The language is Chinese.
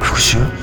그것이요?